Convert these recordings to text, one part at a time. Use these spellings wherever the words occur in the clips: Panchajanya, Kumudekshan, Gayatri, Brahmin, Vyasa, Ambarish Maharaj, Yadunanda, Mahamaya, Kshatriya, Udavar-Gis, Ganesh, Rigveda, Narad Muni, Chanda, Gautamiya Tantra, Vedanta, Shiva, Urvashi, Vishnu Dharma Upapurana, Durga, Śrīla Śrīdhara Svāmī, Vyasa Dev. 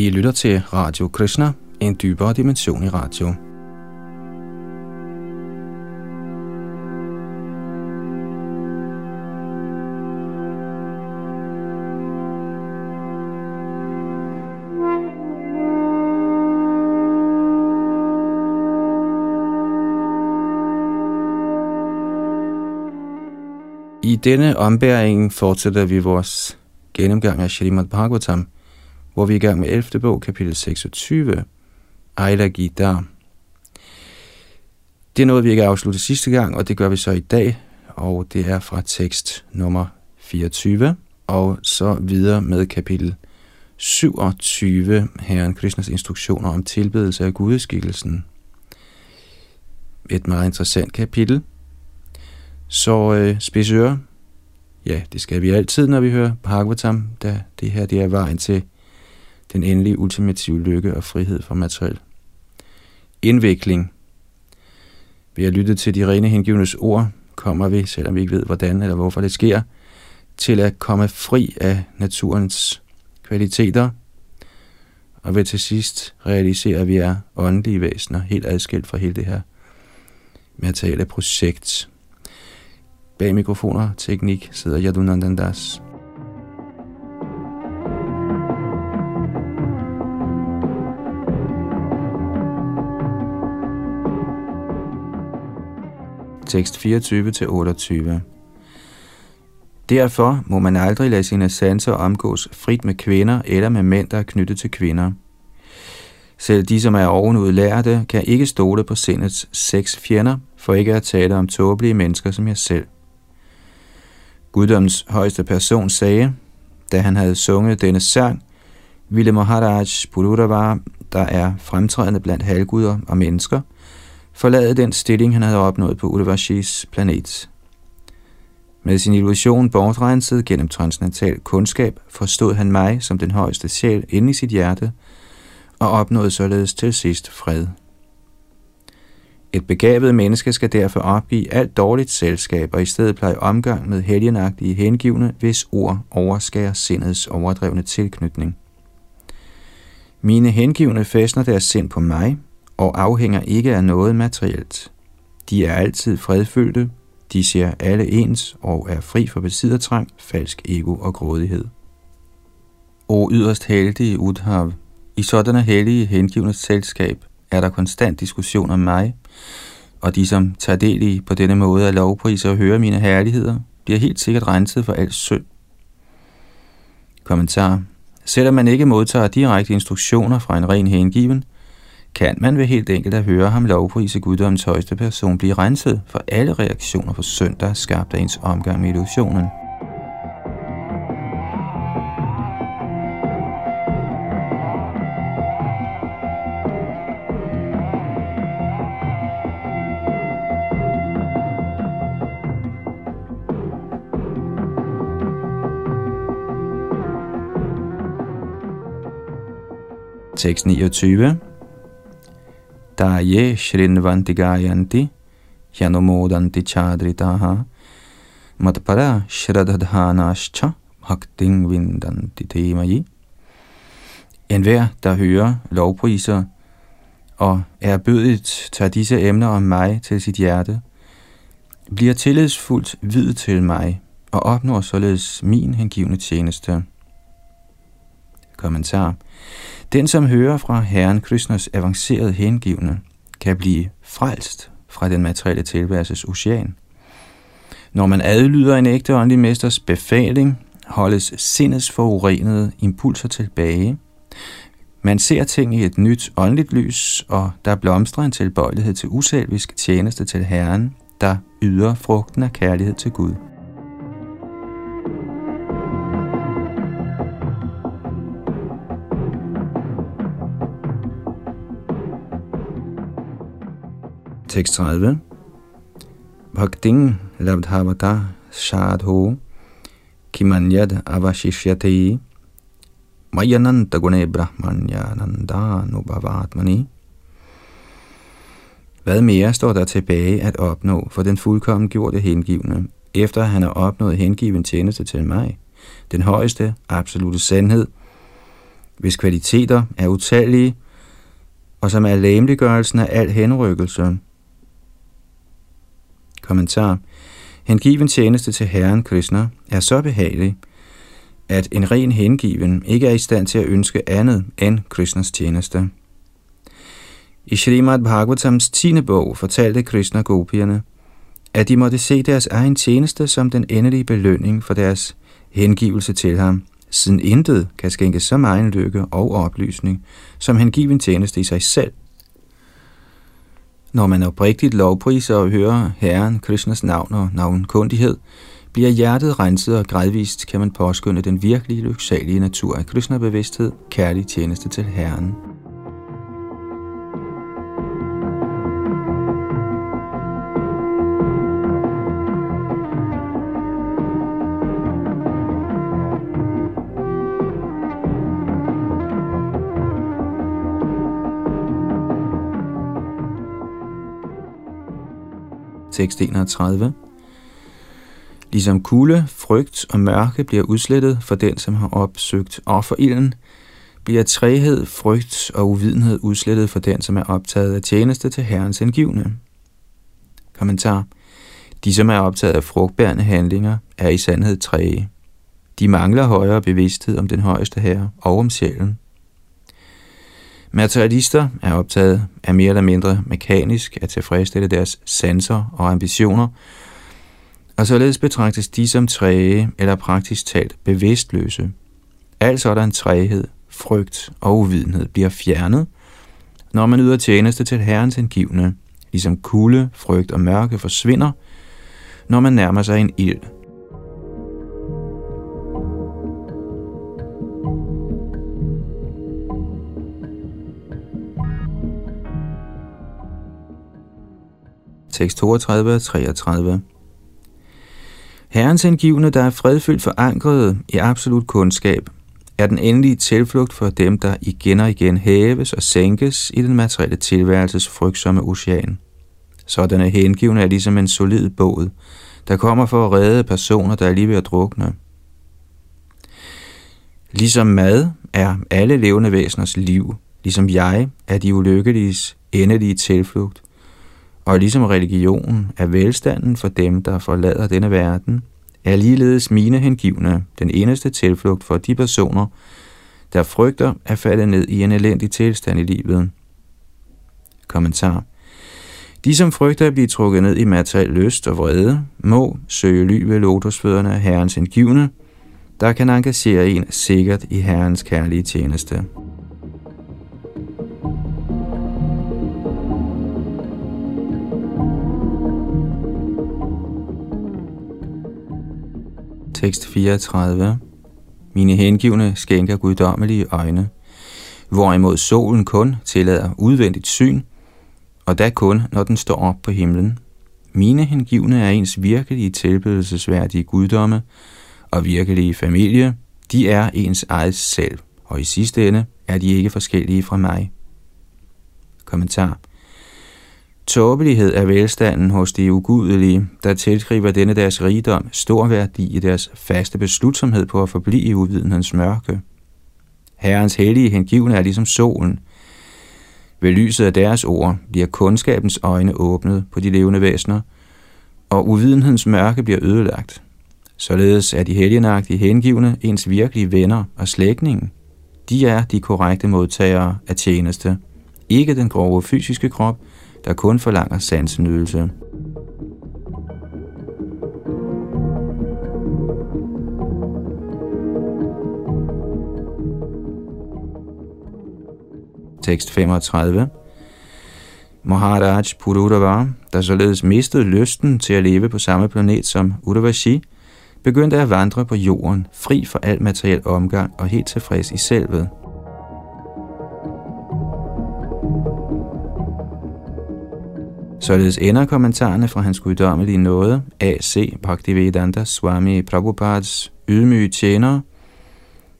I lytter til Radio Krishna, en dybere dimension i radio. I denne ombæring fortsætter vi vores gennemgang af Shrimad Bhagavatam, hvor vi er i gang med 11. bog, kapitel 26, Aila Gita. Det er noget, vi ikke afsluttede sidste gang, og det gør vi så i dag, og det er fra tekst nummer 24, og så videre med kapitel 27, Herren Krishnas instruktioner om tilbedelse af gudeskikkelsen. Et meget interessant kapitel. Så spids ører. Ja, det skal vi altid, når vi hører Bhagavatam, da det her det er vejen til den endelige ultimative lykke og frihed fra materiel indvikling. Ved at lytte til de rene hengivendes ord, kommer vi, selvom vi ikke ved hvordan eller hvorfor det sker, til at komme fri af naturens kvaliteter, og ved til sidst realisere, at vi er åndelige væsener, helt adskilt fra hele det her materielle projekt. Bag mikrofoner og teknik sidder Yadunanda. Tekst 24-28. Derfor må man aldrig lade sine sanser omgås frit med kvinder eller med mænd, der er knyttet til kvinder. Selv de, som er ovenud lærte, kan ikke stole på sindets seks fjender, for ikke at tale om tåbelige mennesker som jeg selv. Guddommens højeste person sagde, da han havde sunget denne sang, Vilimoharaj Spurudovar, der er fremtrædende blandt halvguder og mennesker, forlade den stilling, han havde opnået på Udavashis planet. Med sin illusion bortrenset gennem transcendental kundskab, forstod han mig som den højeste sjæl inde i sit hjerte, og opnåede således til sidst fred. Et begavet menneske skal derfor opgive alt dårligt selskab og i stedet pleje omgang med helgenagtige hengivne, hvis ord overskærer sindets overdrevne tilknytning. Mine hengivne fæstner deres sind på mig og afhænger ikke af noget materielt. De er altid fredfyldte, de ser alle ens og er fri for besiddertrang, falsk ego og grådighed. O yderst heldige Udhav, i sådanne hellige hengivnes selskab er der konstant diskussion om mig, og de, som tager del i på denne måde af lovpriser og hører mine herligheder, bliver helt sikkert renset for alt synd. Kommentar. Selvom man ikke modtager direkte instruktioner fra en ren hengiven, kan man ved helt enkelt at høre ham lovprise guddommens højeste person blive renset for alle reaktioner på synd, der er skabt af ens omgang med illusionen. Tekst 29. Daje shrinvanti gayanti yanomodanti chadritaha matpara shradadhanascha bhakting vindanti temayi. Enhver, der hører lovpriser og erbødigt tager disse emner om mig til sit hjerte, bliver tillidsfuldt videt til mig og opnår således min hengivne tjeneste. Kommentar. Den, som hører fra Herren Krishnas avancerede hengivne, kan blive frelst fra den materielle tilværelses ocean. Når man adlyder en ægte åndelig mesters befaling, holdes sindets forurenede impulser tilbage. Man ser ting i et nyt åndeligt lys, og der blomstrer en tilbøjelighed til uselvisk tjeneste til Herren, der yder frugten af kærlighed til Gud. Tekst 30. Bhakting labdhavata shadho kimanyad avashishyate mayananta gune brahmanyananda nubhavatmani. Hvad mere står der tilbage at opnå for den fuldkommen gjorte hengivne, efter han har opnået hengiven tjeneste til mig, den højeste absolute sandhed, hvis kvaliteter er utallige, og som er legemliggørelsen af al henrykkelse. Kommentar. Hengiven tjeneste til Herren Krishna er så behagelig, at en ren hengiven ikke er i stand til at ønske andet end Krishnas tjeneste. I Shrimad Bhagavatams 10. bog fortalte Krishna gopierne, at de måtte se deres egen tjeneste som den endelige belønning for deres hengivelse til ham, siden intet kan skænke så megen lykke og oplysning, som hengiven tjeneste i sig selv. Når man oprigtigt lovpriser og hører Herren Krishnas navn og navnkundighed, bliver hjertet renset, og gradvist kan man påskynde den virkelige lyksalige natur af Krishna-bevidsthed, kærlig tjeneste til Herren. Tekst 31. Ligesom kulde, frygt og mørke bliver udslettet for den, som har opsøgt offerilden, bliver træghed, frygt og uvidenhed udslettet for den, som er optaget af tjeneste til Herrens hengivne. Kommentar. De, som er optaget af frugtbærende handlinger, er i sandhed træge. De mangler højere bevidsthed om den højeste herre og om sjælen. Materialister er optaget af mere eller mindre mekanisk at tilfredsstille deres sanser og ambitioner, og således betragtes de som træge eller praktisk talt bevidstløse. Al sådan træghed, frygt og uvidenhed bliver fjernet, når man yder tjeneste til Herrens hengivne, ligesom kulde, frygt og mørke forsvinder, når man nærmer sig en ild. Tekst 32 og 33. Herrens hengivne, der er fredfyldt forankret i absolut kundskab, er den endelige tilflugt for dem, der igen og igen hæves og sænkes i den materielle tilværelses frygtsomme ocean. Sådanne hengivne er ligesom en solid båd, der kommer for at redde personer, der er lige ved at drukne. Ligesom mad er alle levende væseners liv, ligesom jeg er de ulykkeliges endelige tilflugt, og ligesom religionen er velstanden for dem, der forlader denne verden, er ligeledes mine hengivne den eneste tilflugt for de personer, der frygter at falde ned i en elendig tilstand i livet. Kommentar. De, som frygter at blive trukket ned i materiel lyst og vrede, må søge ly ved lotusfødderne af Herrens hengivne, der kan engagere en sikkert i Herrens kærlige tjeneste. Tekst 34. Mine hengivne skænker guddommelige øjne, hvorimod solen kun tillader udvendigt syn, og da kun, når den står op på himlen. Mine hengivne er ens virkelige tilbedelsesværdige guddomme og virkelige familie. De er ens eget selv, og i sidste ende er de ikke forskellige fra mig. Kommentar. Tåbelighed er velstanden hos de ugudelige, der tilskriver denne deres rigdom stor værdi i deres faste beslutsomhed på at forblive i uvidenhedens mørke. Herrens hellige hengivne er ligesom solen. Ved lyset af deres ord bliver kundskabens øjne åbnet på de levende væsener, og uvidenhedens mørke bliver ødelagt. Således er de helgenagtige hengivne ens virkelige venner og slægtninge. De er de korrekte modtagere af tjeneste, ikke den grove fysiske krop, der kun forlanger sansenydelse. Tekst 35. Maharaj Pururava, der således mistede lysten til at leve på samme planet som Urvashi, begyndte at vandre på jorden, fri for al materiel omgang og helt tilfreds i selvet. Således ender kommentarerne fra hans guddommelige nåde, A.C. Bhaktivedanta Swami Prabhupads ydmyge tjenere,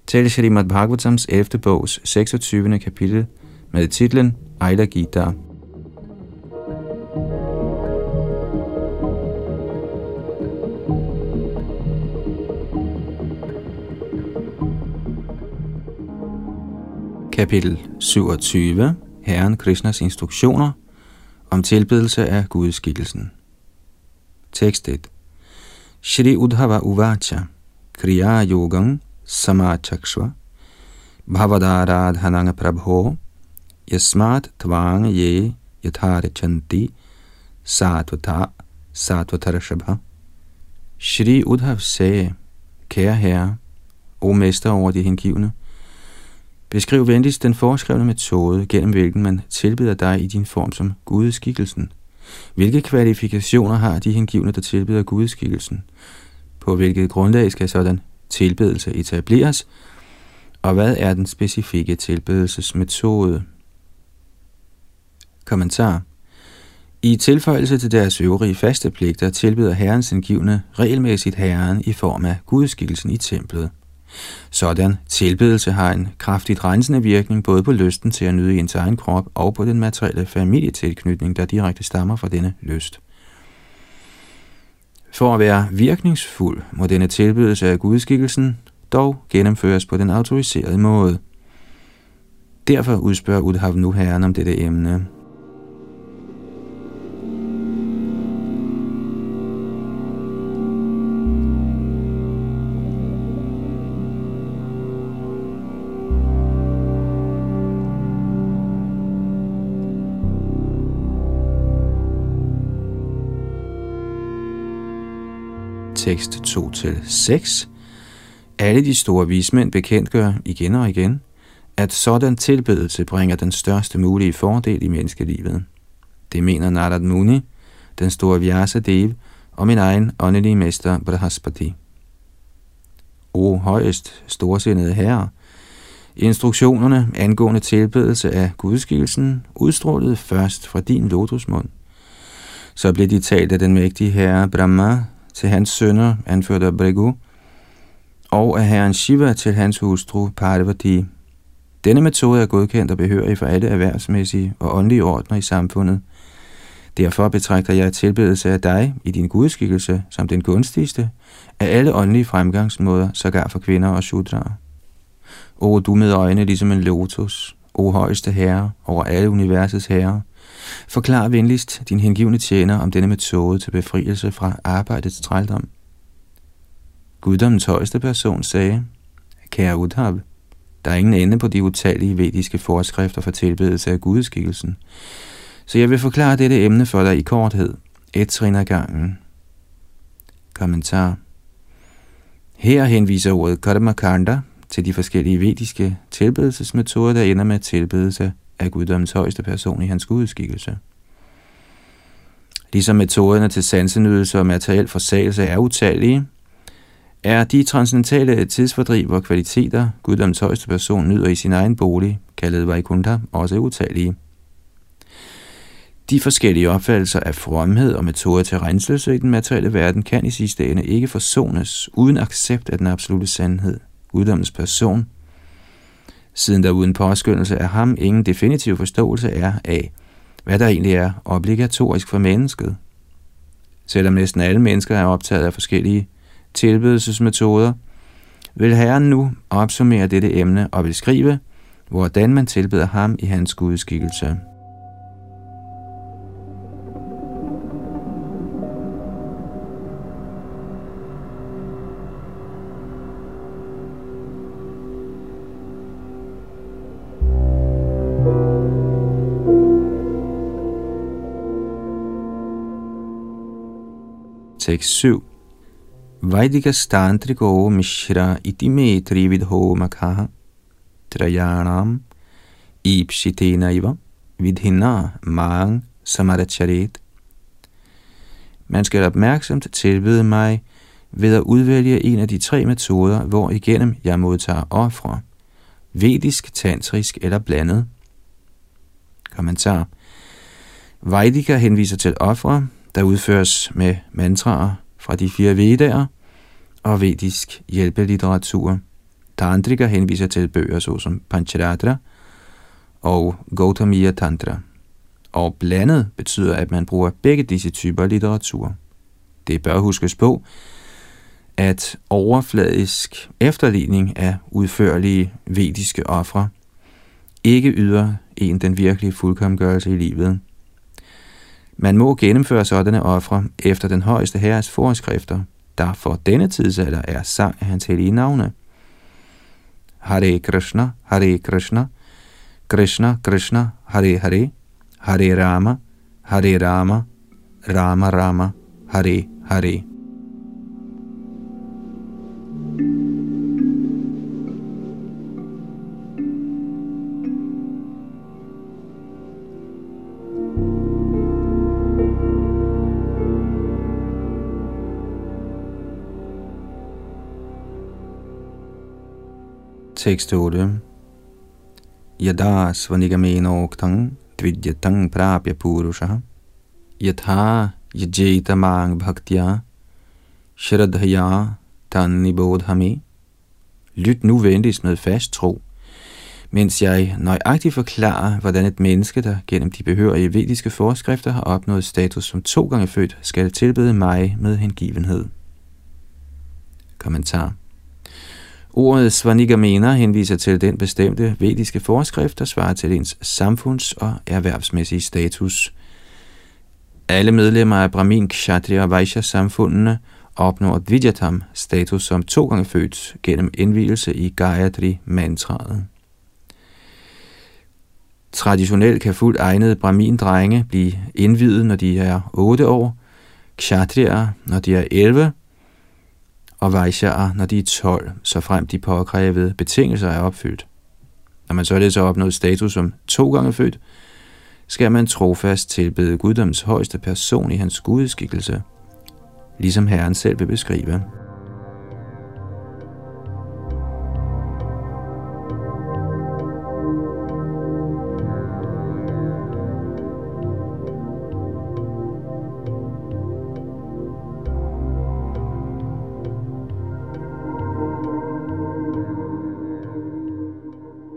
til Srimad Bhagavatams 11. bogs 26. kapitel med titlen Aila Gita. Kapitel 27. Herren Krishnas instruktioner om tilbedelse af gudskikkelsen. Tekst 1. Shri Uddhava uvacha kriya yogam samachakshva bhavadaradhanang prabho yasmat tvang ye yatharichanti satvata satvatarashabha. Shri Uddhav sagde: Kære herre, o mester over de hengivne, beskriv venligst den foreskrevne metode, gennem hvilken man tilbeder dig i din form som gudeskikkelsen. Hvilke kvalifikationer har de hengivne, der tilbeder gudeskikkelsen? På hvilket grundlag skal sådan tilbedelse etableres? Og hvad er den specifikke tilbedelsesmetode? Kommentar. I tilføjelse til deres øvrige faste pligter tilbeder herrens hengivne regelmæssigt herren i form af gudeskikkelsen i templet. Sådan tilbedelse har en kraftigt rensende virkning både på lysten til at nyde ens egen krop og på den materielle familietilknytning, der direkte stammer fra denne lyst. For at være virkningsfuld må denne tilbedelse af gudskikkelsen dog gennemføres på den autoriserede måde. Derfor udspørger Uddhav nu herren om dette emne. Tekst 2-6. Alle de store vismænd bekendtgør igen og igen, at sådan tilbedelse bringer den største mulige fordel i menneskelivet. Det mener Narad Muni, den store Vyasa Dev og min egen åndelige mester Brahaspati. O højest storsindede herre, instruktionerne angående tilbedelse af gudskikkelsen udstrålede først fra din lotusmund. Så blev de talt af den mægtige herre Brahma til hans sønner, anført af Bregu, og af herren Shiva til hans hustru Parvati. Denne metode er godkendt og behørig for alle erhvervsmæssige og åndelige ordner i samfundet. Derfor betragter jeg tilbedelse af dig i din gudskikkelse som den gunstigste af alle åndelige fremgangsmåder, sågar for kvinder og shudra. O du med øjne ligesom en lotus, o højeste herre over alle universets herrer, forklar venligst din hengivne tjener om denne metode til befrielse fra arbejdets trældom. Guddommens højeste person sagde: Kære Uddhav, der er ingen ende på de utallige vediske forskrifter for tilbedelse af gudeskikkelsen, så jeg vil forklare dette emne for dig i korthed, et trin ad gangen. Kommentar. Her henviser ordet karmakanda til de forskellige vediske tilbedelsesmetoder, der ender med tilbedelse af guddommens højeste person i hans gudeskikkelse. Ligesom metoderne til sansenydelse og materiel forsagelse er utallige, er de transcendentale tidsfordriv og kvaliteter, guddommens højeste person nyder i sin egen bolig, kaldet Vaikuntha, også utallige. De forskellige opfattelser af fromhed og metoder til renselse i den materielle verden kan i sidste ende ikke forsones uden accept af den absolute sandhed, guddommens person, siden der uden påskyndelse af ham ingen definitiv forståelse er af, hvad der egentlig er obligatorisk for mennesket. Selvom næsten alle mennesker er optaget af forskellige tilbedelsesmetoder, vil herren nu opsummere dette emne og vil skrive, hvordan man tilbeder ham i hans gudskikkelse. Tekst 7. Vaidikas tantriko mishra itime trividho makha trayanam ipshitenaiva vidhina mang samaracharet. Man skal opmærksomt tilbede mig ved at udvælge en af de tre metoder, hvor igennem jeg modtager ofre: vedisk, tantrisk eller blandet. Kommentar. Vaidika henviser til ofre, der udføres med mantraer fra de fire vedaer og vedisk hjælpelitteratur. Tantrika henviser til bøger såsom Panchajanya og Gautamiya Tantra. Og blandet betyder, at man bruger begge disse typer litteratur. Det bør huskes på, at overfladisk efterligning af udførlige vediske ofre ikke yder en den virkelige fuldkomgørelse i livet. Man må gennemføre sådanne ofre efter den højeste herres forskrifter, der for denne tidsalder er sang af hans hellige navne. Hare Krishna, Hare Krishna, Krishna Krishna, Hare Hare, Hare Rama, Hare Rama, Rama Rama, Hare Hare. Tekst 8. Yada svanigameno oktang dvidyatang prapya purusha yatha yajeta mang bhaktya shradhaya tan nibodhami. Lyt nu venligst med fast tro, mens jeg nøjagtigt forklarer, hvordan et menneske, der gennem de behørige vediske forskrifter har opnået status som 2 gange født, skal tilbede mig med hengivenhed. Kommentar. Ordet svanigamena henviser til den bestemte vediske forskrift, der svarer til ens samfunds- og erhvervsmæssige status. Alle medlemmer af Brahmin, Kshatriya og Vaishya samfundene opnår dvijatam status som 2 gange født gennem indvielse i Gayatri mantraet. Traditionelt kan fuldt egnede Brahmin-drenge blive indviet, når de er 8 år, Kshatriya, når de er 11 og Vaishyaer, når de er 12, så frem de påkrævede betingelser er opfyldt. Når man således har opnået status som 2 gange født, skal man trofast tilbede guddoms højeste person i hans gudeskikkelse, ligesom Herren selv vil beskrive.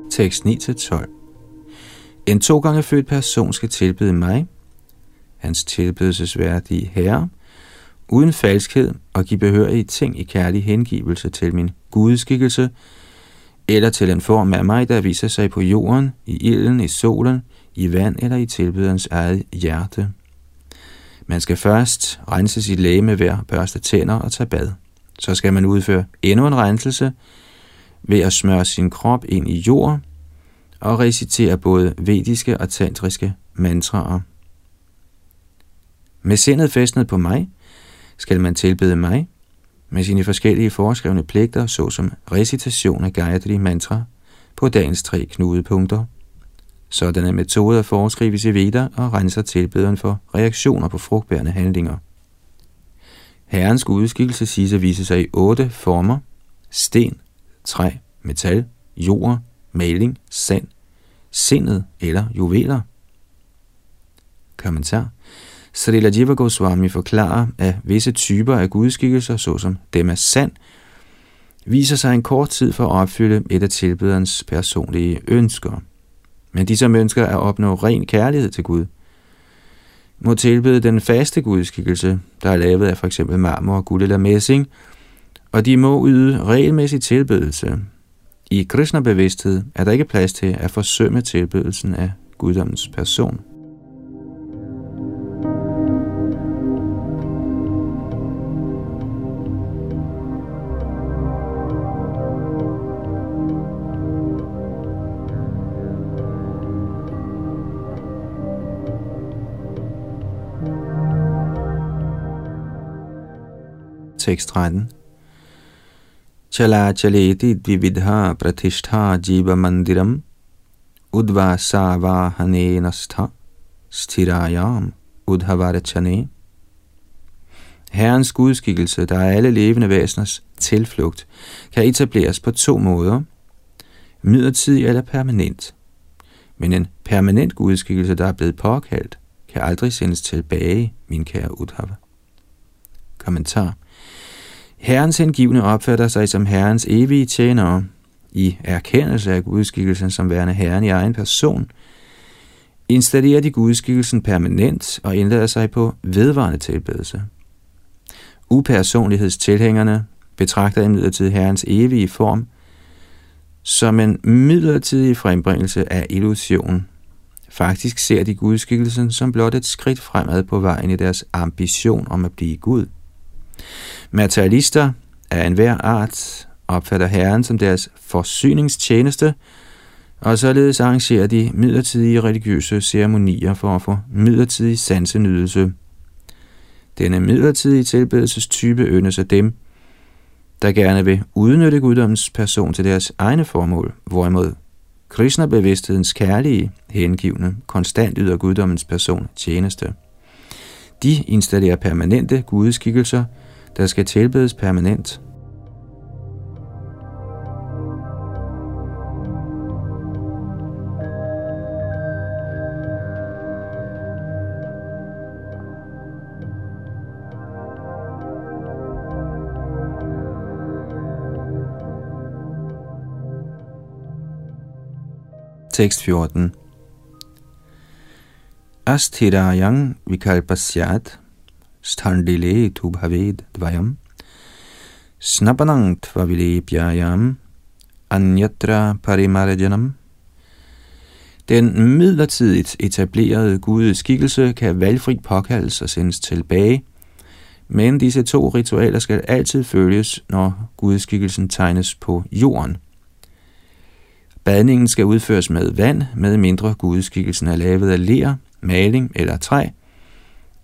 Tekst 9-12. En 2 gange født person skal tilbede mig, hans tilbedelsesværdige herre, uden falskhed og give behørige ting i kærlig hengivelse til min gudeskikkelse, eller til en form af mig, der viser sig på jorden, i ilden, i solen, i vand eller i tilbederens eget hjerte. Man skal først rense sit lægeme ved at børste tænder og tage bad. Så skal man udføre endnu en renselse ved at smøre sin krop ind i jord og recitere både vediske og tantriske mantraer. Med sindet fæstnet på mig skal man tilbede mig med sine forskellige foreskrevne pligter, såsom recitation af Gayatri mantra på dagens 3 knudepunkter. Sådanne metoder foreskrives i Veda og renser tilbederen for reaktioner på frugtbærende handlinger. Herrens gudeskikkelse siges at vise sig i 8 former: sten, træ, metal, jord, maling, sand, sindet eller juveler. Kommentar. Śrīla Jīva Gosvāmī forklarer, at visse typer af gudskikkelser, såsom dem af sand, viser sig en kort tid for at opfylde et af tilbederens personlige ønsker. Men de, som ønsker at opnå ren kærlighed til Gud, må tilbede den faste gudskikkelse, der er lavet af f.eks. marmor, guld eller messing, og de må yde regelmæssig tilbedelse. I Krishna-bevidsthed er der ikke plads til at forsømme tilbedelsen af guddommens person. Tekst 13. Chala chaleti dvividha pratishtha jiva mandiram udvasavahane nastha sthirayam udhavarachane. Herrens gudskikkelse, der er alle levende væseners tilflugt, kan etableres på 2 måder, midlertidig eller permanent. Men en permanent gudskikkelse, der er blevet påkaldt, kan aldrig sendes tilbage, min kære Udhava. Kommentar. Herrens hengivne opfatter sig som Herrens evige tjenere, i erkendelse af gudskikkelsen som værende Herren i egen person. Installerer de gudskikkelsen permanent og indlader sig på vedvarende tilbedelse. Upersonlighedstilhængerne betragter imidlertid Herrens evige form som en midlertidig frembringelse af illusion. Faktisk ser de gudskikkelsen som blot et skridt fremad på vejen i deres ambition om at blive Gud. Materialister af enhver art opfatter Herren som deres forsyningstjeneste, og således arrangerer de midlertidige religiøse ceremonier for at få midlertidig sansenydelse. Denne midlertidige tilbedelsestype ønsker sig dem, der gerne vil udnytte guddommens person til deres egne formål, hvorimod Krishna-bevidsthedens kærlige, hengivne, konstant yder guddommens person tjeneste. De installerer permanente gudeskikkelser, der skal tilbedes permanent. Tekst 14. Asthirayang vikalpasyat standile tubhaved dvayam snapanang tvavilebhyayam anyatra parimarajanam. Den midlertidigt etablerede gudeskikkelse kan valgfri påkaldes og sendes tilbage, men disse to ritualer skal altid følges, når gudeskikkelsen tegnes på jorden. Badningen skal udføres med vand, med mindre gudeskikkelsen er lavet af ler, maling eller træ,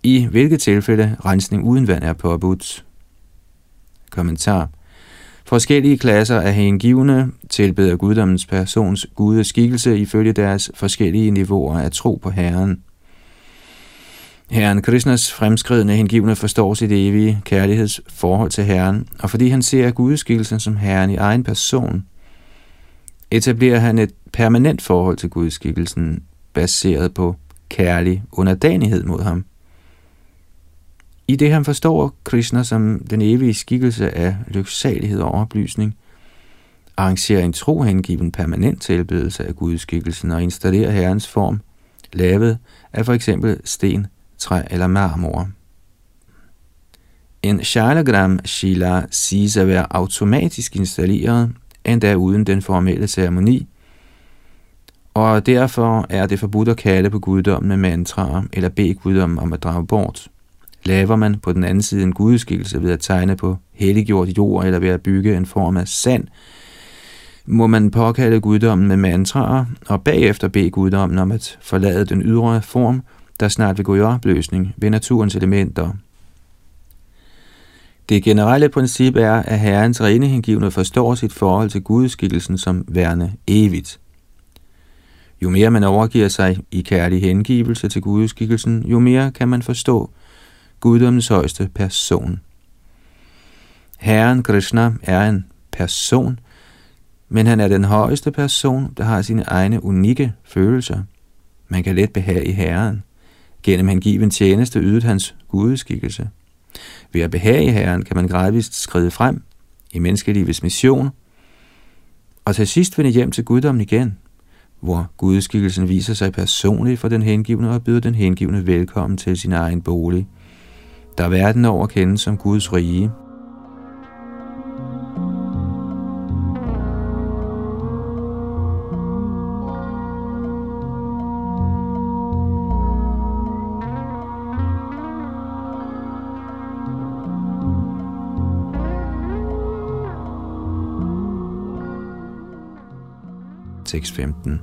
i hvilket tilfælde rensning uden vand er påbudt. Kommentar. Forskellige klasser af hengivne tilbeder guddommens persons gudeskikkelse ifølge deres forskellige niveauer af tro på Herren. Herren Krishnas fremskridende hengivne forstår sit evige kærlighedsforhold til Herren, og fordi han ser gudeskikkelsen som Herren i egen person, etablerer han et permanent forhold til gudskikkelsen, baseret på kærlig underdanighed mod ham. I det han forstår Krishna som den evige skikkelse af lyksalighed og oplysning, arrangerer en trohengiven permanent tilbedelse af gudskikkelsen og installerer Herrens form, lavet af for eksempel sten, træ eller marmor. En shalagram shila siges at være automatisk installeret, endda uden den formelle ceremoni, og derfor er det forbudt at kalde på guddommen med mantraer eller bede guddommen om at drage bort. Laver man på den anden side en gudeskikkelse ved at tegne på helliggjort jord eller ved at bygge en form af sand, må man påkalde guddommen med mantraer og bagefter bede guddommen om at forlade den ydre form, der snart vil gå i opløsning ved naturens elementer. Det generelle princip er, at Herrens rene hengivne forstår sit forhold til gudeskikkelsen som værende evigt. Jo mere man overgiver sig i kærlig hengivelse til gudeskikkelsen, jo mere kan man forstå guddommens højeste person. Herren Krishna er en person, men han er den højeste person, der har sine egne unikke følelser. Man kan let behage Herren. Gennem hengiven tjeneste ydet hans gudeskikkelse. Ved at behage Herren kan man gradvist skride frem i menneskelivets mission og til sidst vende hjem til guddommen igen, hvor gudeskikkelsen viser sig personlig for den hengivne og byder den hengivne velkommen til sin egen bolig, der verden over kendes som Guds rige. Tekst 15.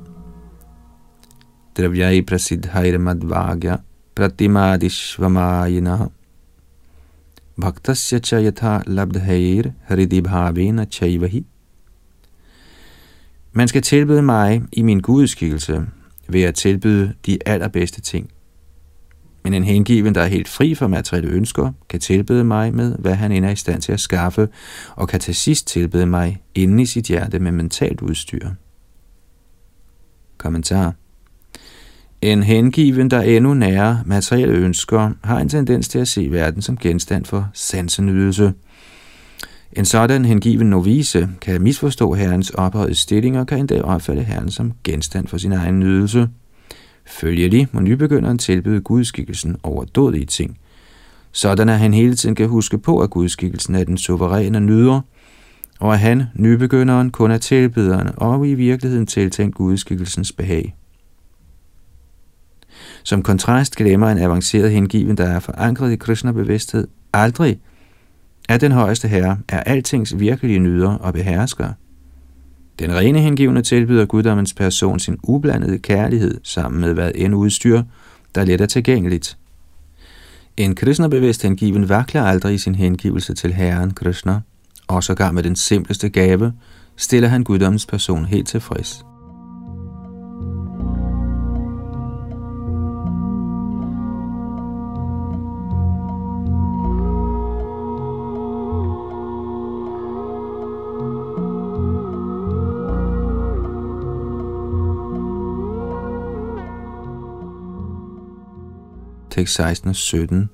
Dravyai prasidhair madvagya pratimadishvamayinaha bhaktasya chayatha labdhair haridibhavena chayvahi. Man skal tilbyde mig i min gudeskikkelse ved at tilbyde de allerbedste ting. Men en hengiven, der er helt fri for materielle ønsker, kan tilbyde mig med, hvad han end er i stand til at skaffe, og kan til sidst tilbyde mig inde i sit hjerte med mentalt udstyr. Kommentar. En hengiven, der endnu nærer materielle ønsker, har en tendens til at se verden som genstand for sansenydelse. En sådan hengiven novice kan misforstå Herrens ophøjede stilling og kan endda opfatte Herren som genstand for sin egen nydelse. Følgelig må nybegynderen tilbyde gudskikkelsen overdådige ting, sådan at han hele tiden kan huske på, at gudskikkelsen er den suveræne nyder, og at han, nybegynderen, kun er tilbederen og i virkeligheden tiltænkt gudskikkelsens behag. Som kontrast glemmer en avanceret hengiven, der er forankret i Krishna-bevidsthed, aldrig, at den højeste herre er altings virkelige nyder og behersker. Den rene hengivne tilbyder guddommens person sin ublandede kærlighed sammen med hvad end udstyr, der let er tilgængeligt. En Krishna-bevidst hengiven vakler aldrig i sin hengivelse til herren Krishna, og sågar med den simpleste gave stiller han guddommens person helt tilfreds. Tekst 16 og 17.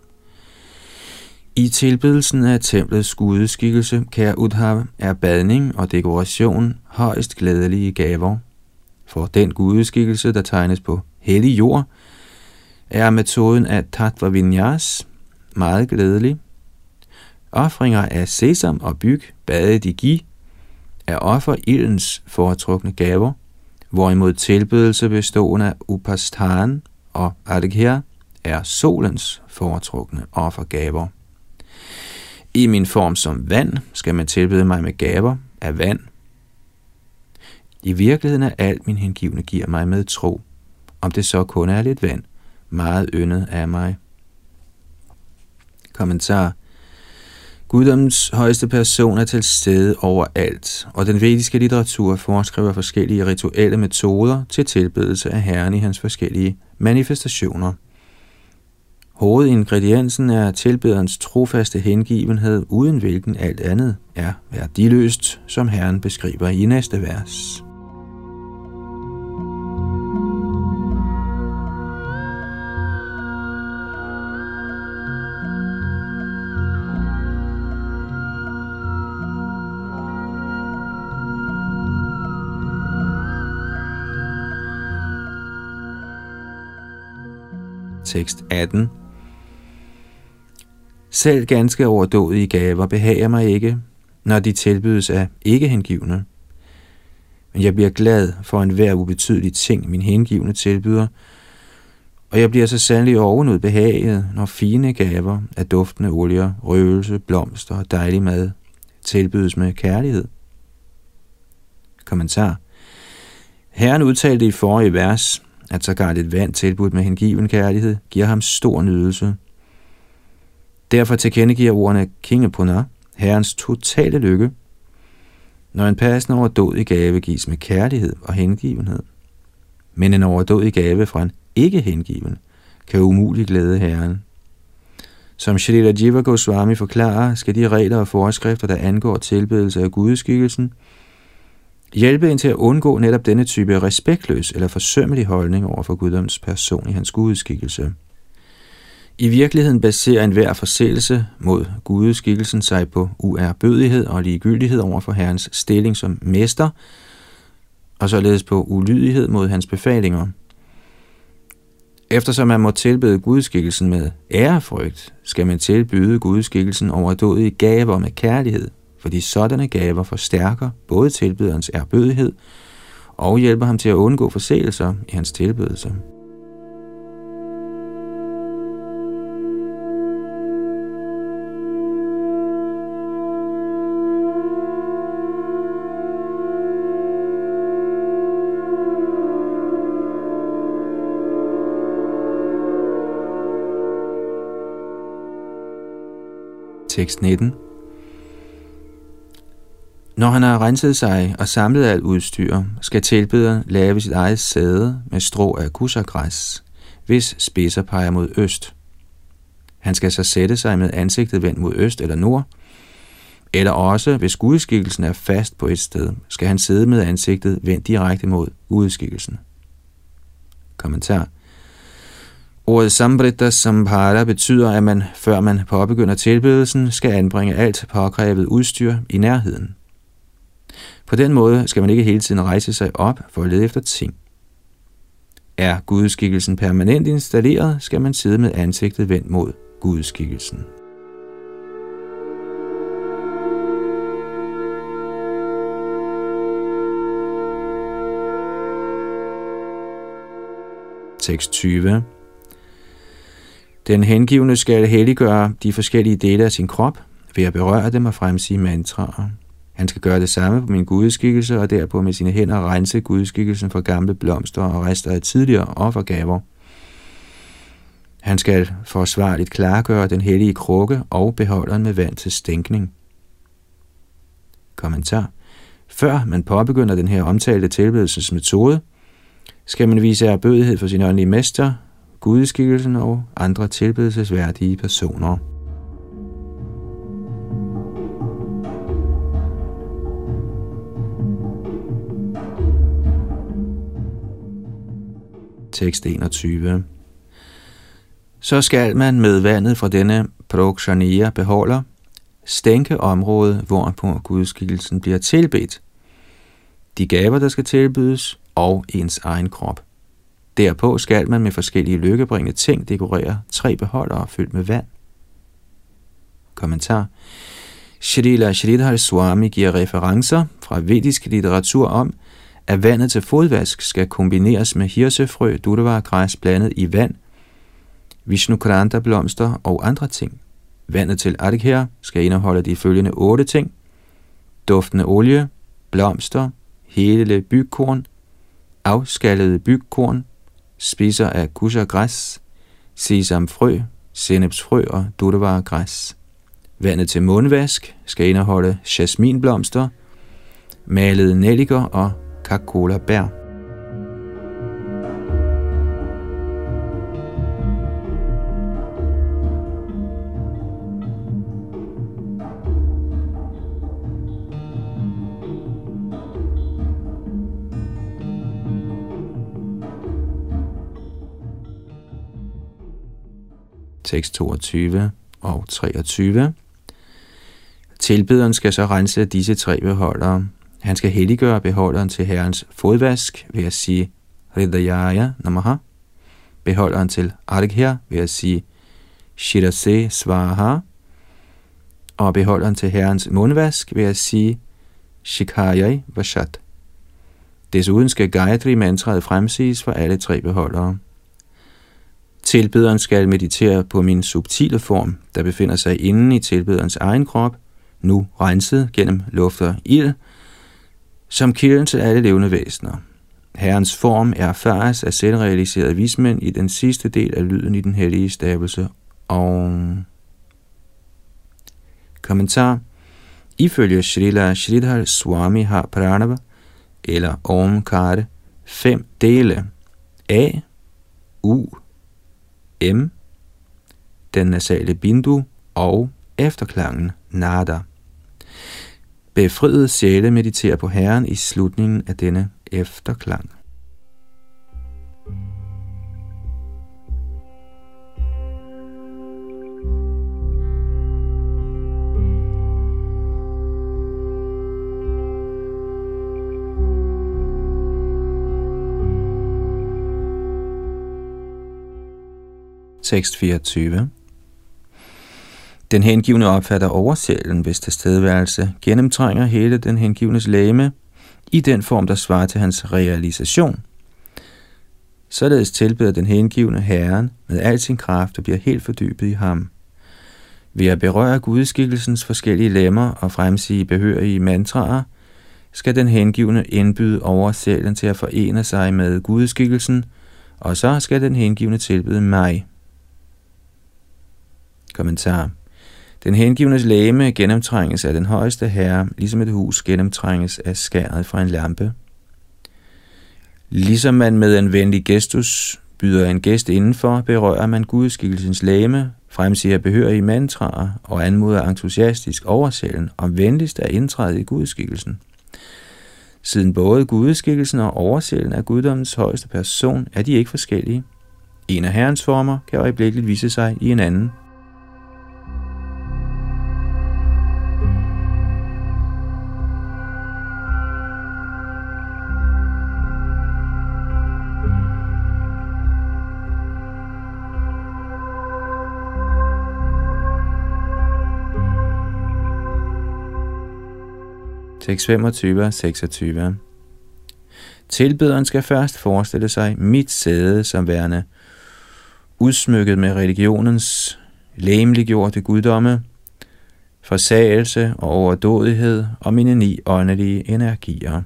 I tilbedelsen af templets gudeskikkelse, kære Uddhava, er badning og dekoration højst glædelige gaver. For den gudeskikkelse, der tegnes på hellig jord, er metoden af tattva vinyas meget glædelig. Offringer af sesam og byg, badet i ghee, er offerildens foretrukne gaver, hvorimod tilbedelse bestående af upasthan og adhikya er solens foretrukne offergaver. I min form som vand skal man tilbede mig med gaver af vand. I virkeligheden er alt min hengivne giver mig med tro, om det så kun er lidt vand, meget yndet af mig. Kommentar. Guddommens højeste person er til stede overalt, og den vediske litteratur foreskriver forskellige rituelle metoder til tilbedelse af herren i hans forskellige manifestationer. Hovedingrediensen er tilbederens trofaste hengivenhed, uden hvilken alt andet er værdiløst, som Herren beskriver i næste vers. Tekst 18. Selv ganske overdådige gaver behager mig ikke, når de tilbydes af ikke-hengivne. Men jeg bliver glad for enhver ubetydelig ting, min hengivne tilbyder, og jeg bliver så sandelig ovenud behaget, når fine gaver af duftende olier, røgelse, blomster og dejlig mad tilbydes med kærlighed. Kommentar. Herren udtalte i forrige vers, at sågar lidt vand tilbudt med hengiven kærlighed giver ham stor nydelse. Derfor tilkendegiver ordene Kinge Puna herrens totale lykke, når en passende overdådig gave gives med kærlighed og hengivenhed. Men en overdådig gave fra en ikke-hengiven kan umuligt glæde herren. Som Śrīla Jīva Gosvāmī forklarer, skal de regler og forskrifter, der angår tilbedelse af gudeskikkelsen, hjælpe en til at undgå netop denne type respektløs eller forsømmelig holdning over for guddoms person i hans gudeskikkelse. I virkeligheden baserer enhver forseelse mod gudeskikkelsen sig på uærbødighed og ligegyldighed over for herrens stilling som mester, og således på ulydighed mod hans befalinger. Eftersom man må tilbede gudeskikkelsen med ærefrygt, skal man tilbyde gudeskikkelsen overdådige gaver med kærlighed, fordi sådanne gaver forstærker både tilbederens ærbødighed og hjælper ham til at undgå forseelser i hans tilbedelse. Tekst 19. Når han har renset sig og samlet alt udstyr, skal tilbederen lave sit eget sæde med strå af kusagræs, hvis spidser peger mod øst. Han skal så sætte sig med ansigtet vendt mod øst eller nord, eller også, hvis gudeskikkelsen er fast på et sted, skal han sidde med ansigtet vendt direkte mod gudeskikkelsen. Kommentar. Ordet sambrita sambhara betyder, at man, før man påbegynder tilbedelsen, skal anbringe alt påkrævet udstyr i nærheden. På den måde skal man ikke hele tiden rejse sig op for at lede efter ting. Er gudeskikkelsen permanent installeret, skal man sidde med ansigtet vendt mod gudeskikkelsen. Tekst 20. Den hengivne skal helliggøre de forskellige dele af sin krop ved at berøre dem og fremsige mantraer. Han skal gøre det samme på min gudeskikkelse og derpå med sine hænder rense gudeskikkelsen for gamle blomster og rester af tidligere offergaver. Han skal forsvarligt klargøre den hellige krukke og beholderen med vand til stænkning. Kommentar. Før man påbegynder den her omtalte tilbedelsesmetode, skal man vise ærbødighed for sin åndelige mester, gudeskikkelsen og andre tilbedelsesværdige personer. Tekst 21. Så skal man med vandet fra denne prokshaniya beholder stænke området, hvorpå gudskikkelsen bliver tilbedt, de gaver, der skal tilbydes, og ens egen krop. Derpå skal man med forskellige lykkebringende ting dekorere 3 beholdere fyldt med vand. Kommentar. Śrīla Śrīdhara Svāmī giver referencer fra vedisk litteratur om, at vandet til fodvask skal kombineres med hirsefrø, durva-græs blandet i vand, Vishnukranta blomster og andre ting. Vandet til adhikher skal indeholde de følgende 8 ting: duftende olie, blomster, hele bygkorn, afskallede bygkorn, spiser af kusagræs, sesamfrø, sennepsfrø og Udavar-Gis. Vandet til mundvask skal indeholde jasminblomster, malede nelliker og kakolabær. Tekst 22 og 23. Tilbederen skal så rense disse 3 beholdere. Han skal helliggøre beholderen til herrens fodvask ved at sige Ridayaya Namaha, beholderen til Adhikher ved at sige Shirase Svaha, og beholderen til herrens mundvask ved at sige Shikhayai Vashat. Desuden skal Gayatri mantraet fremsiges for alle 3 beholdere. Tilbederen skal meditere på min subtile form, der befinder sig inden i tilbederens egen krop, nu renset gennem luft og ild, som kilden til alle levende væsener. Herrens form erfares af selvrealiserede vismænd i den sidste del af lyden i den hellige stavelse. Og kommentar. Ifølge Śrīla Śrīdhara Svāmī har pranava, eller omkare, 5 dele: A, U, M, den nasale bindu og efterklangen nada. Befriede sjæle mediterer på Herren i slutningen af denne efterklang. Tekst 24. Den hengivne opfatter oversjælen, hvis tilstedeværelse gennemtrænger hele den hengivnes legeme i den form, der svarer til hans realisation. Således tilbeder den hengivne Herren med al sin kraft og bliver helt fordybet i ham. Ved at berøre gudeskikkelsens forskellige lemmer og fremsige behørige mantraer, skal den hengivne indbyde oversjælen til at forene sig med gudeskikkelsen, og så skal den hengivne tilbede mig. Kommentar. Den hengivnes legeme gennemtrænges af den højeste herre, ligesom et hus gennemtrænges af skæret fra en lampe. Ligesom man med en venlig gestus byder en gæst indenfor, berører man gudeskikkelsens legeme, fremsiger behørige mantraer og anmoder entusiastisk oversjælen om venligst at indtræde i gudeskikkelsen. Siden både gudeskikkelsen og oversjælen er guddommens højeste person, er de ikke forskellige. En af herrens former kan øjeblikkeligt vise sig i en anden. Tekst 25 og 26. Tilbederen skal først forestille sig mit sæde som værende udsmykket med religionens legemliggjorte guddomme, forsagelse og overdådighed og mine 9 åndelige energier.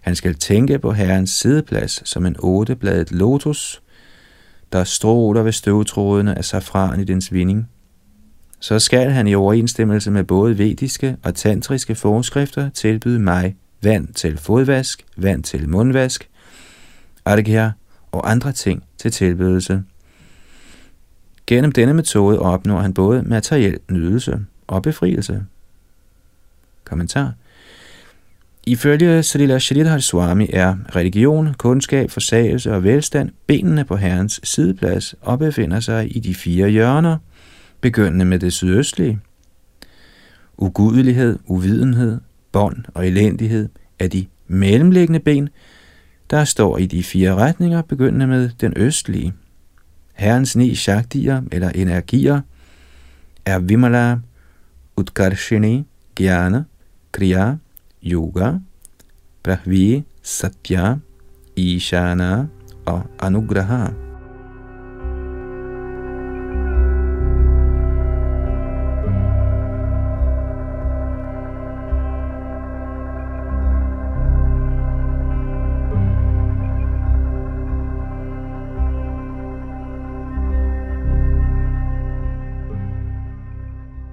Han skal tænke på Herrens sideplads som en 8-bladet lotus, der stråler ved støvtrådene af safran i dens vinding. Så skal han i overensstemmelse med både vediske og tantriske forskrifter tilbyde mig vand til fodvask, vand til mundvask, adhya og andre ting til tilbedelse. Gennem denne metode opnår han både materiel nydelse og befrielse. Kommentar. Ifølge Śrīla Śrīdhara Svāmī er religion, kundskab, forsagelse og velstand benene på Herrens sideplads og befinder sig i de 4 hjørner, begyndende med det sydøstlige. Ugudelighed, uvidenhed, bånd og elendighed er de mellemliggende ben, der står i de 4 retninger, begyndende med den østlige. Herrens 9 shaktier eller energier er Vimala, Udkarshini, Gyana, Kriya, Yoga, Prahvi, Satya, Ishana og Anugraha.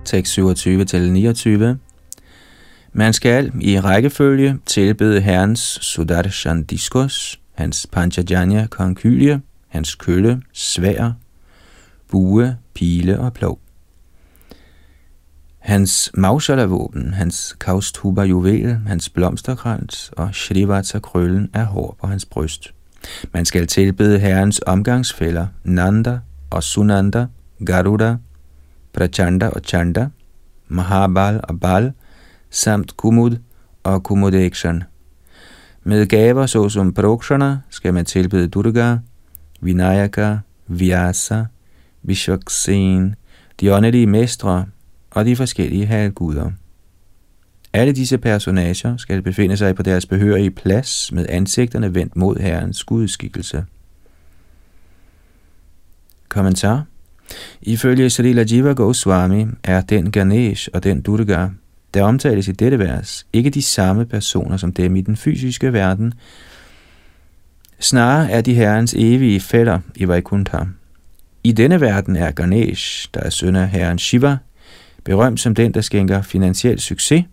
Tekst 27-29. Man skal i rækkefølge tilbede Herrens Sudarshana Diskus, hans Panchajanya konkylie, hans kølle, sværd, bue, pile og plov. Hans Maushala-våben, hans Kaustubha-juvel, hans blomsterkrans og Shrivatsa-krøllen er hår på hans bryst. Man skal tilbede Herrens omgangsfæller Nanda og Sunanda, Garuda, Prachanda og Chanda, Mahabal og Bal, samt Kumud og Kumudekshan. Med gaver såsom Prokshana skal man tilbede Durga, Vinayaka, Vyasa, Vishaksen, de åndelige mestre og de forskellige halvguder. Alle disse personager skal befinde sig på deres behørige plads med ansigterne vendt mod Herrens gudskikkelse. Kommentar. Ifølge Śrīla Jīva Gosvāmī er den Ganesh og den Durga, der omtales i dette vers, ikke de samme personer som dem i den fysiske verden. Snarere er de Herrens evige fæller i Vaikuntha. I denne verden er Ganesh, der er søn af Herren Shiva, berømt som den, der skænker finansiel succes,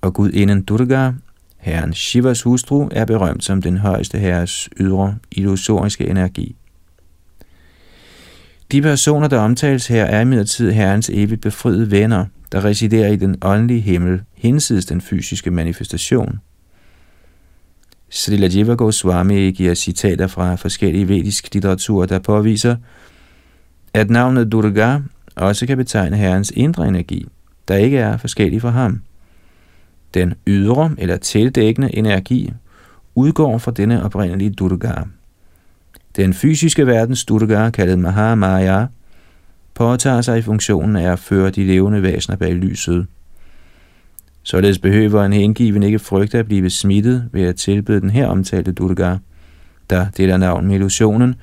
og gudinden Durga, Herren Shivas hustru, er berømt som den højeste herres ydre illusoriske energi. De personer, der omtales her, er imidlertid Herrens evigt befriede venner, der residerer i den åndelige himmel, hinsides den fysiske manifestation. Śrīla Jīva Gosvāmī giver citater fra forskellige vedisk litteratur, der påviser, at navnet Durga også kan betegne Herrens indre energi, der ikke er forskellig fra ham. Den ydre eller tildækkende energi udgår fra denne oprindelige Durga. Den fysiske verdens Durga, kaldet Mahamaya, påtager sig i funktionen af at føre de levende væsener bag lyset. Således behøver en hengiven ikke frygte at blive smittet ved at tilbede den her omtalte Durga, der deler navn med illusionen,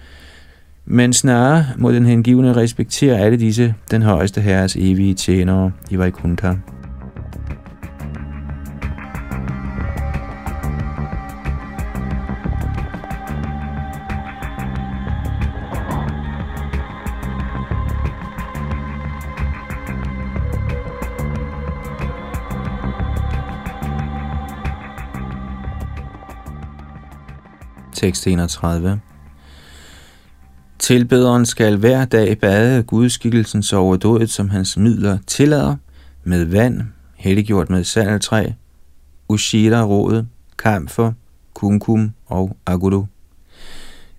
men snarere må den hengivne respektere alle disse, den højeste herres evige tjenere i Vaikuntha. Tekst 31. Tilbederen skal hver dag bade gudskikkelsen så overdådigt, som hans midler tillader, med vand, helliggjort med sandeltræ, ushira-rod, kamfer, kumkum og aguru.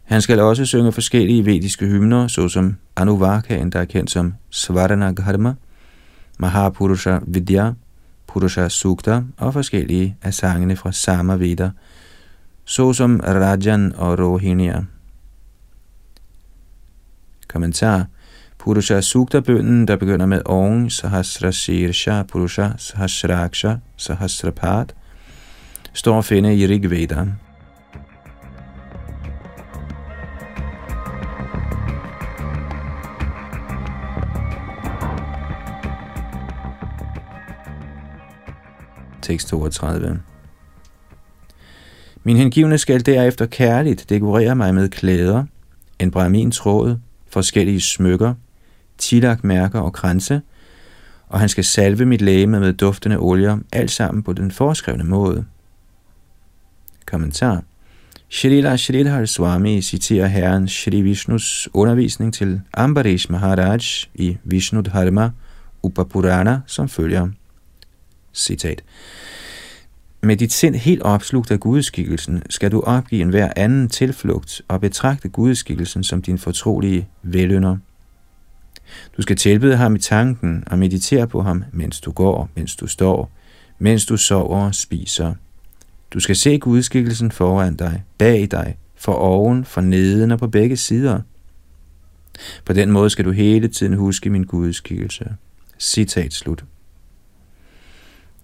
Han skal også synge forskellige vediske hymner, såsom Anuvakaen, der er kendt som Svaranagharma, Mahapurusha Vidya, Purusha Sukta og forskellige af sangene fra Samaveda, såsom Rajan og Rohiniya. Kommentar. Purusha Sukta-bønnen, der begynder med Om Sahasrashirsha Purusha Sahasraksha Sahasrapat, står at finde i Rigveda. tekst 32. Min hengivne skal derefter kærligt dekorere mig med klæder, en brahmin tråd, forskellige smykker, tilakmærker og kranse, og han skal salve mit legeme med duftende olier, alt sammen på den foreskrevne måde. Kommentar. Śrīla Śrīdhara Svāmī citerer herren Shri Vishnus undervisning til Ambarish Maharaj i Vishnu Dharma Upapurana, som følger. Citat. Med dit sind helt opslugt af gudeskikkelsen skal du opgive enhver anden tilflugt og betragte gudeskikkelsen som din fortrolige velynder. Du skal tilbede ham i tanken og meditere på ham, mens du går, mens du står, mens du sover og spiser. Du skal se gudeskikkelsen foran dig, bag dig, for oven, for neden og på begge sider. På den måde skal du hele tiden huske min gudeskikkelse. Citat slut.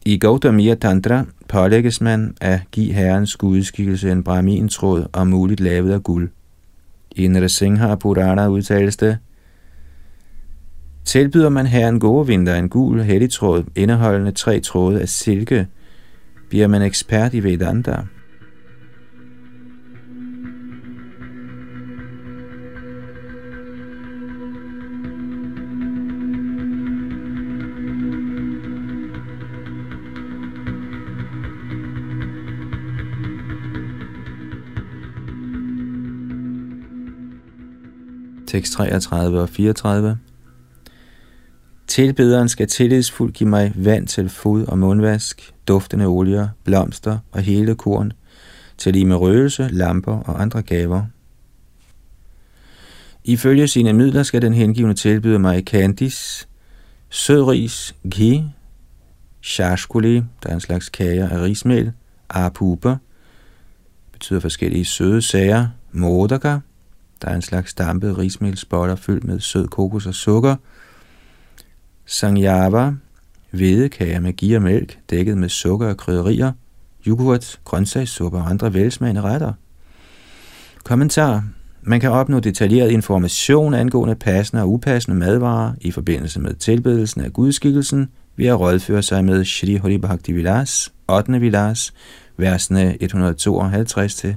I Gautamiya Tantra pålægges man at give herrens gudeskikkelse en brahmin-tråd og muligt lavet af guld. I Nrsimha Purana udtales det: tilbyder man herren Govinda en gul hellig tråd indeholdende 3 tråde af silke, bliver man ekspert i Vedanta. Tekst 33 og 34. Tilbederen skal tillidsfuldt give mig vand til fod og mundvask, duftende olier, blomster og hele korn, til lige med røgelse, lamper og andre gaver. Ifølge sine midler skal den hengivne tilbyde mig kandis, sødris, ghee, shashkuli, der er en slags kager af rismel, apuber, betyder forskellige søde sager, modaka, der er en slags dampet rismelsboller fyldt med sød kokos og sukker, sangyava, hvedekager med ghee og mælk, dækket med sukker og krydderier, yoghurt, grøntsagssuppe og andre velsmagende retter. Kommentar. Man kan opnå detaljeret information angående passende og upassende madvarer i forbindelse med tilbedelsen af gudskikkelsen ved at rådføre sig med Shri Hari Bhakti Vilas, 8. Vilas, versene 152-164.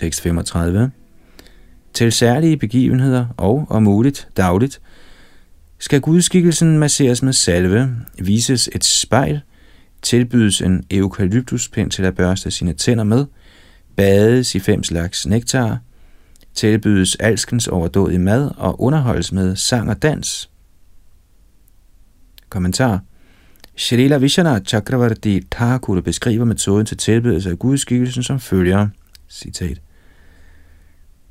Tekst 35. Til særlige begivenheder og, om muligt, dagligt, skal gudskikkelsen masseres med salve, vises et spejl, tilbydes en eukalyptuspind til at børste sine tænder med, bades i 5 slags nektar, tilbydes alskens overdådig mad og underholdes med sang og dans. Kommentar. Shrila Vishana Chakravarti Thakur beskriver metoden til tilbedelse af gudskikkelsen som følger. Citat.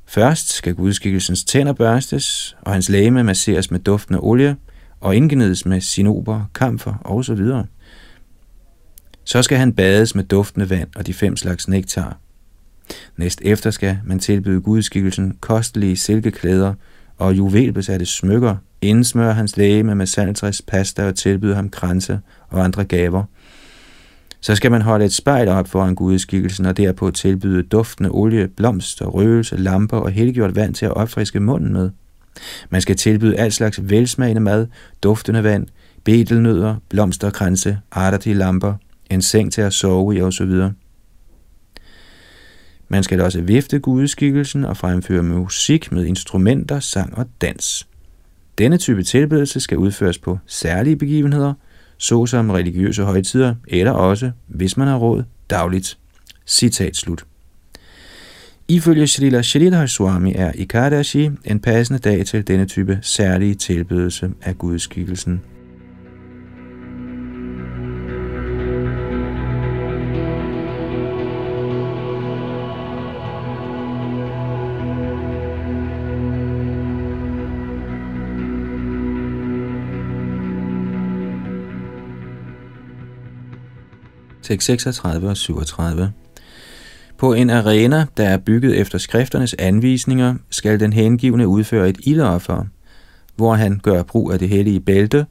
Først skal gudskikkelsens tænder børstes, og hans legeme masseres med duftende olie, og indgnides med sinoper, kamfer og så videre. Så skal han bades med duftende vand og de 5 slags nektar. Næst efter skal man tilbyde gudskikkelsen kostelige silkeklæder og juvelbesatte smykker, indsmøre hans legeme med saltræspasta og tilbyde ham kranse og andre gaver. Så skal man holde et spejl op foran gudeskikkelsen og derpå tilbyde duftende olie, blomster, røgelse, lamper og helgjort vand til at opfriske munden med. Man skal tilbyde alt slags velsmagende mad, duftende vand, betelnødder, blomsterkranse, arter lamper, en seng til at sove i osv. Man skal også vifte gudeskikkelsen og fremføre musik med instrumenter, sang og dans. Denne type tilbedelse skal udføres på særlige begivenheder, såsom religiøse højtider, eller også, hvis man har råd, dagligt. Citat slut. Ifølge Śrīla Śrīdhara Svāmī er Ekadashi en passende dag til denne type særlige tilbedelse af gudskikkelsen. Tekst 36 og 37. På en arena, der er bygget efter skrifternes anvisninger, skal den hengivne udføre et ildoffer, hvor han gør brug af det hellige bælte,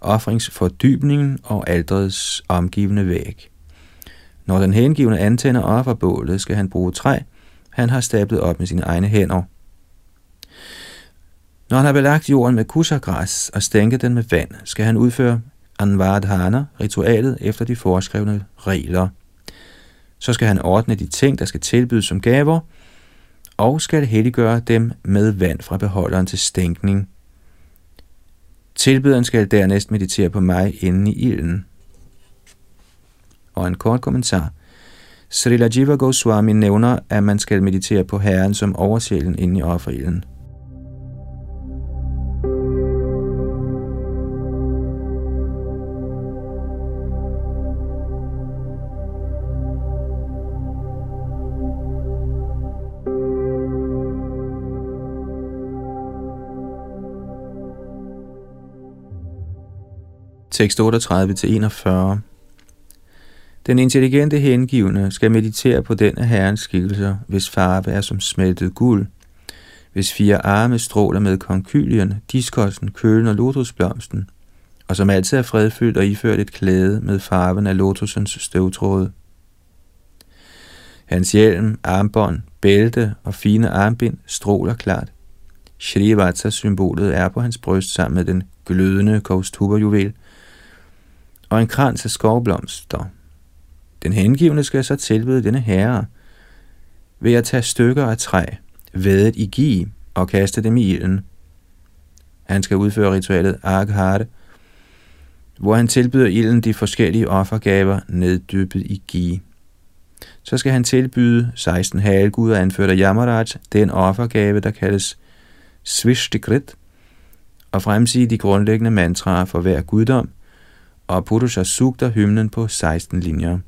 ofringsfordybningen og alterets omgivende væg. Når den hengivne antænder offerbålet, skal han bruge træ, han har stablet op med sine egne hænder. Når han har belagt jorden med kusagræs og stænket den med vand, skal han udføre anvardhana, ritualet efter de foreskrevne regler. Så skal han ordne de ting, der skal tilbydes som gaver, og skal helliggøre dem med vand fra beholderen til stænkning. Tilbederen skal dernæst meditere på mig inden i ilden. Og en kort kommentar. Śrīla Jīva Gosvāmī nævner, at man skal meditere på Herren som oversjælen inden i offerilden. Tekst 38-41. Den intelligente hengivne skal meditere på denne herrens skikkelser, hvis farve er som smeltet guld, hvis fire arme stråler med konkylien, diskosten, kølen og lotusblomsten, og som altid er fredfyldt og iført et klæde med farven af lotusens støvtråde. Hans hjelm, armbånd, bælte og fine armbind stråler klart. Shrivatsa-symbolet er på hans bryst sammen med den glødende kaustuba-juvel, og en krans af skovblomster. Den hengivne skal så tilbede denne herre ved at tage stykker af træ, vædet i gi og kaste dem i ilden. Han skal udføre ritualet Aghara, hvor han tilbyder ilden de forskellige offergaver neddyppet i gi. Så skal han tilbyde 16 halguder anført af Yamaraj, den offergave, der kaldes Svishtikrit, og fremsige de grundlæggende mantraer for hver guddom, og Purusha Sukta hymnen på 16 linjer.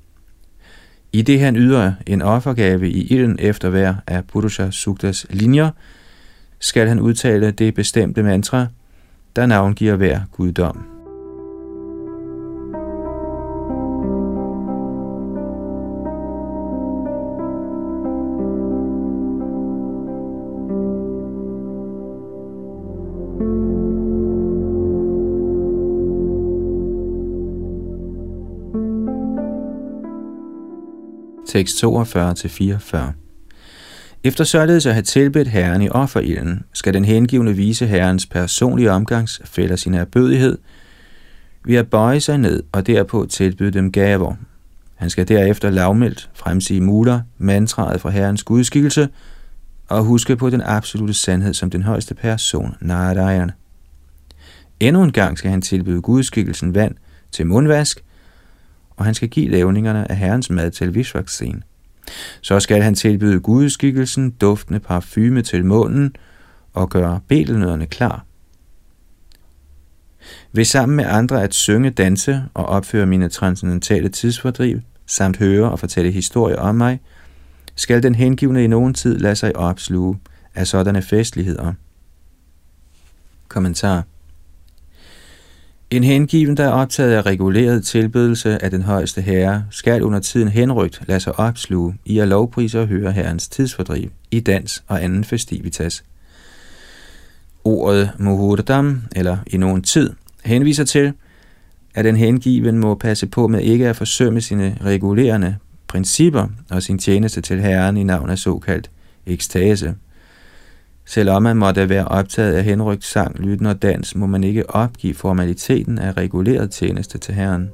I det han yder en offergave i ilden efter hver af Purusha Suktas linjer, skal han udtale det bestemte mantra, der navngiver hver guddom. Tekst 42-44. Efter således at have tilbedt herren i offerilden, skal den hengivne vise herrens personlige omgangsfælder sin erbødighed ved at bøje sig ned og derpå tilbyde dem gaver. Han skal derefter lavmældt fremsige muler, mantraet fra herrens gudskikkelse og huske på den absolute sandhed som den højeste person, Narayan. Endnu en gang skal han tilbyde gudskikkelsen vand til mundvask, og han skal give lavningerne af herrens mad til Vishvaksen. Så skal han tilbyde gudskikkelsen duftende parfume til munden og gøre bedelnødderne klar. Ved sammen med andre at synge, danse og opføre mine transcendentale tidsfordriv, samt høre og fortælle historier om mig, skal den hengivne i nogen tid lade sig opsluge af sådanne festligheder. Kommentar. En hengiven, der er optaget af reguleret tilbedelse af den højeste herre, skal under tiden henrygt lade sig opsluge i at lovprise og høre herrens tidsfordriv i dans og anden festivitas. Ordet muhurdam, eller i nogen tid, henviser til, at den hengiven må passe på med ikke at forsømme sine regulerende principper og sin tjeneste til herren i navn af såkaldt ekstase. Selvom man måtte være optaget af henrygt sang, lytten og dans, må man ikke opgive formaliteten af reguleret tjeneste til Herren.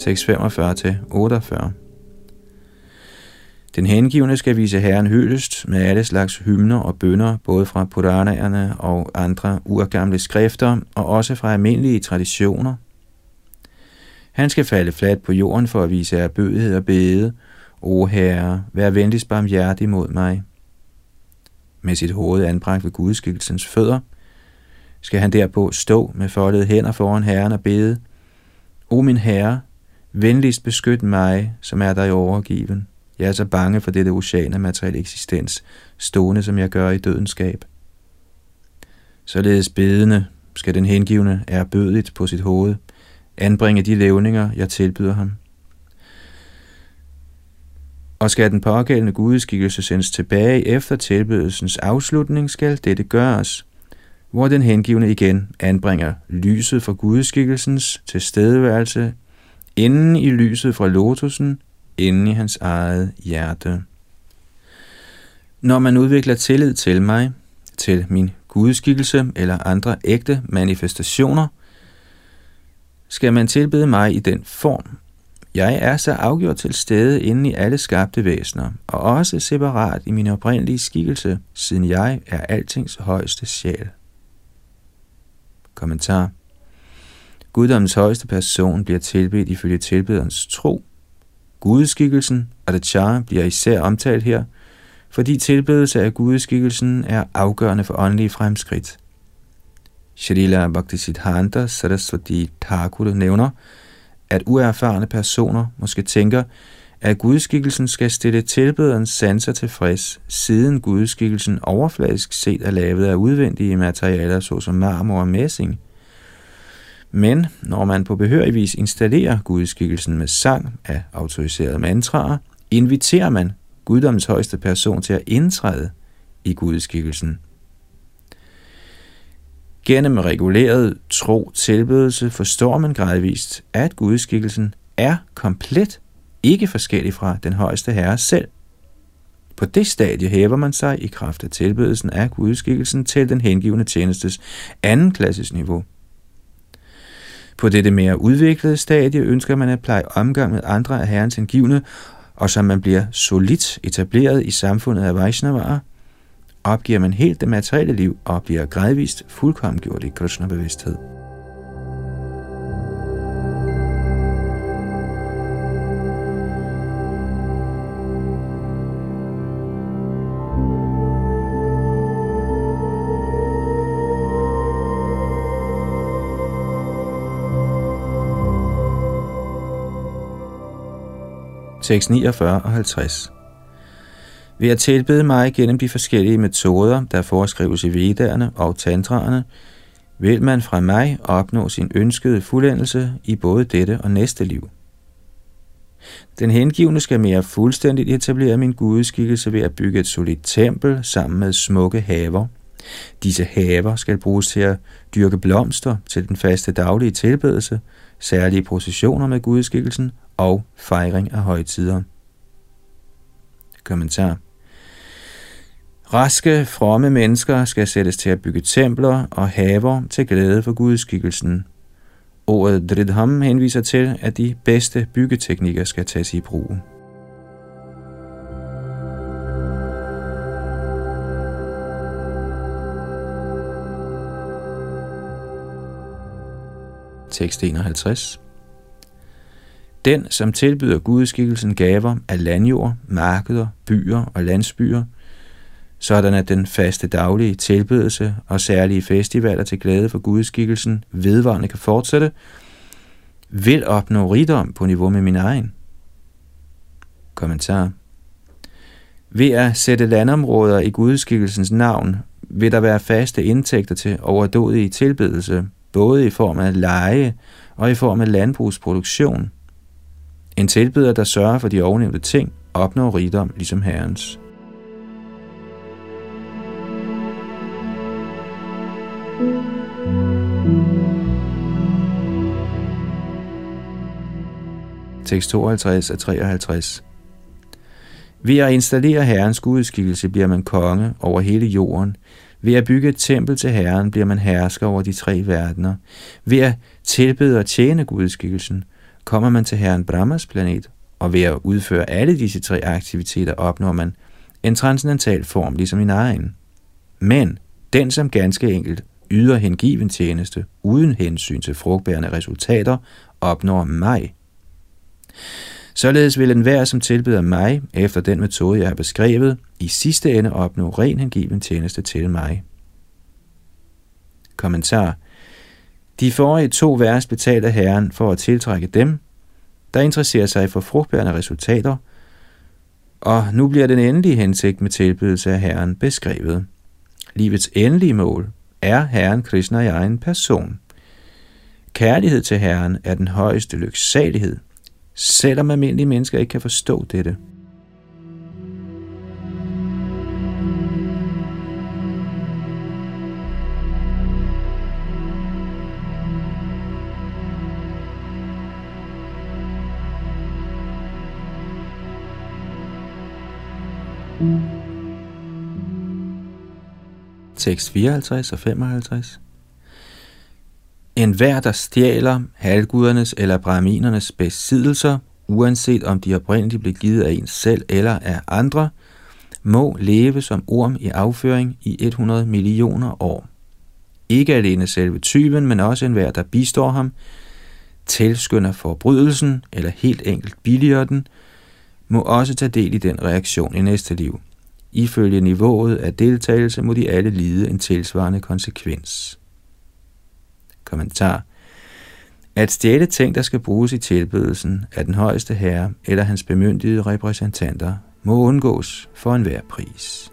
Tekst 45-48. Den hengivne skal vise herren hyldest med alle slags hymner og bønner, både fra Puranaerne og andre urgamle skrifter, og også fra almindelige traditioner. Han skal falde fladt på jorden for at vise erbødighed og bede: O herre, vær venligst barmhjertig mod mig. Med sit hoved anbragt ved gudskikkelsens fødder, skal han derpå stå med foldede hænder foran herren og bede: O min herre, venligst beskyt mig, som er dig overgiven. Jeg er så bange for dette ocean af materiel eksistens, stående som jeg gør i dødenskab. Således bedende skal den hengivne ærbødigt på sit hoved anbringe de levninger, jeg tilbyder ham. Og skal den pågældende gudeskikkelse sendes tilbage efter tilbydelsens afslutning, skal dette gøres, hvor den hengivne igen anbringer lyset fra gudeskikkelsens tilstedeværelse inden i lyset fra lotusen, inden i hans eget hjerte. Når man udvikler tillid til mig, til min gudeskikkelse eller andre ægte manifestationer, skal man tilbede mig i den form. Jeg er så afgjort til stede inden i alle skabte væsener, og også separat i min oprindelige skikkelse, siden jeg er altings højeste sjæl. Kommentar. Guddommens højeste person bliver tilbedt ifølge tilbederens tro. Gudeskikkelsen, Adachara, bliver især omtalt her, fordi tilbedelse af gudeskikkelsen er afgørende for åndelige fremskridt. Śrīla Bhaktisiddhanta Sarasvati Thakur nævner, at uerfarne personer måske tænker, at gudeskikkelsen skal stille tilbederens sanser tilfreds, siden gudeskikkelsen overfladisk set er lavet af udvendige materialer, såsom marmor og messing. Men når man på behørig vis installerer gudeskikkelsen med sang af autoriserede mantraer, inviterer man guddommens højeste person til at indtræde i gudeskikkelsen. Gennem reguleret tro-tilbedelse forstår man gradvist, at gudeskikkelsen er komplet ikke forskellig fra den højeste herre selv. På det stadie hæver man sig i kraft af tilbedelsen af gudeskikkelsen til den hengivende tjenestes anden klasses niveau. På dette mere udviklede stadie ønsker man at pleje omgang med andre af herrens hengivne, og som man bliver solidt etableret i samfundet af Vaishnavaer, opgiver man helt det materielle liv og bliver gradvist fuldkommengjort i Krishna-bevidsthed. Tekst 49 og 50. Ved at tilbede mig gennem de forskellige metoder, der foreskrives i Vedderne og Tantraerne, vil man fra mig opnå sin ønskede fuldendelse i både dette og næste liv. Den hengivne skal mere fuldstændigt etablere min gudeskikkelse ved at bygge et solidt tempel sammen med smukke haver. Disse haver skal bruges til at dyrke blomster til den faste daglige tilbedelse, særlige processioner med gudeskikkelsen og fejring af højtider. Kommentar. Raske, fromme mennesker skal sættes til at bygge templer og haver til glæde for gudeskikkelsen. Ordet Dridham henviser til, at de bedste byggeteknikker skal tages i brug. Tekst 51. Den, som tilbyder gudeskikkelsen gaver af landjord, markeder, byer og landsbyer, sådan at den faste daglige tilbedelse og særlige festivaler til glæde for gudeskikkelsen vedvarende kan fortsætte, vil opnå rigdom på niveau med min egen. Kommentar. Ved at sætte landområder i gudeskikkelsens navn, vil der være faste indtægter til overdådige tilbedelse, både i form af leje og i form af landbrugsproduktion. En tilbeder, der sørger for de ovennævnte ting, opnår rigdom ligesom herrens. Tekst 52 og 53. Ved at installere herrens gudeskikkelse bliver man konge over hele jorden. Ved at bygge et tempel til herren bliver man hersker over de tre verdener. Ved at tilbede og tjene gudeskikkelsen kommer man til herren Brahmas planet, og ved at udføre alle disse tre aktiviteter opnår man en transcendental form ligesom min egen. Men den, som ganske enkelt yder hengiven tjeneste uden hensyn til frugtbærende resultater, opnår mig. Således vil enhver, som tilbeder mig efter den metode, jeg har beskrevet, i sidste ende opnå ren hengiven tjeneste til mig. Kommentar. De forrige to vers betaler herren for at tiltrække dem, der interesserer sig for frugtbærende resultater, og nu bliver den endelige hensigt med tilbydelse af Herren beskrevet. Livets endelige mål er Herren Krishna i egen person. Kærlighed til Herren er den højeste lyksalighed, selvom almindelige mennesker ikke kan forstå dette. Tekst 54 og 55. Enhver, der stjæler halvgudernes eller brahminernes besiddelser, uanset om de oprindeligt blev givet af en selv eller af andre, må leve som orm i afføring i 100 millioner år. Ikke alene selve tyven, men også enhver, der bistår ham, tilskynder forbrydelsen eller helt enkelt billiger den, må også tage del i den reaktion i næste liv. Ifølge niveauet af deltagelse må de alle lide en tilsvarende konsekvens. Kommentar. At stjæle ting, der skal bruges i tilbedelsen af den højeste herre eller hans bemyndigede repræsentanter, må undgås for enhver pris.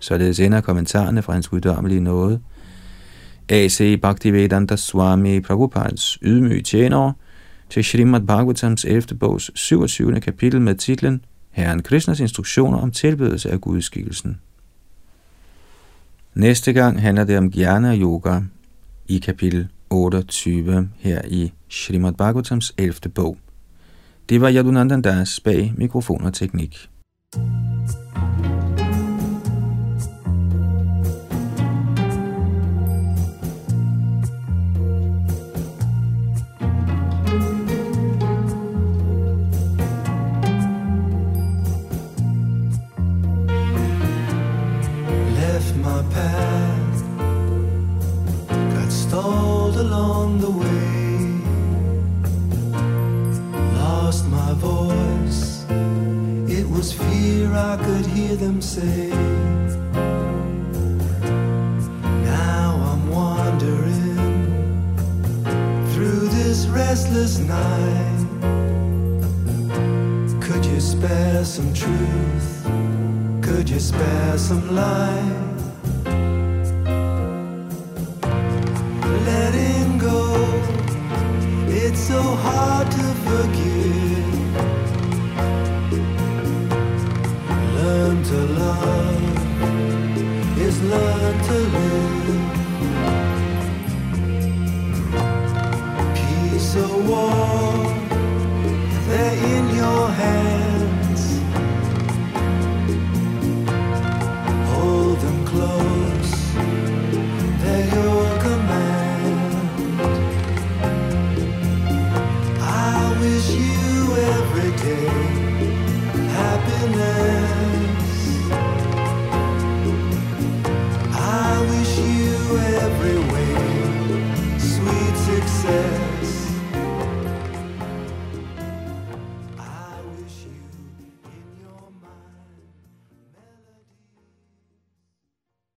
Således ender kommentarerne fra hans guddommelige nåde. A.C. Bhaktivedanta Swami Prabhupads ydmyge tjenere til Shrimad Bhagavatams 11. bogs 27. kapitel med titlen Herren Krishnas instruktioner om tilbedelse af gudskikkelsen. Næste gang handler det om Jnana Yoga i kapitel 28 her i Shrimad Bhagavatams 11. bog. Det var Yadunanda Das bag mikrofon og teknik. I could hear them say, now I'm wandering through this restless night. Could you spare some truth? Could you spare some light? Letting go, it's so hard to forgive. Learn to love is learn to live.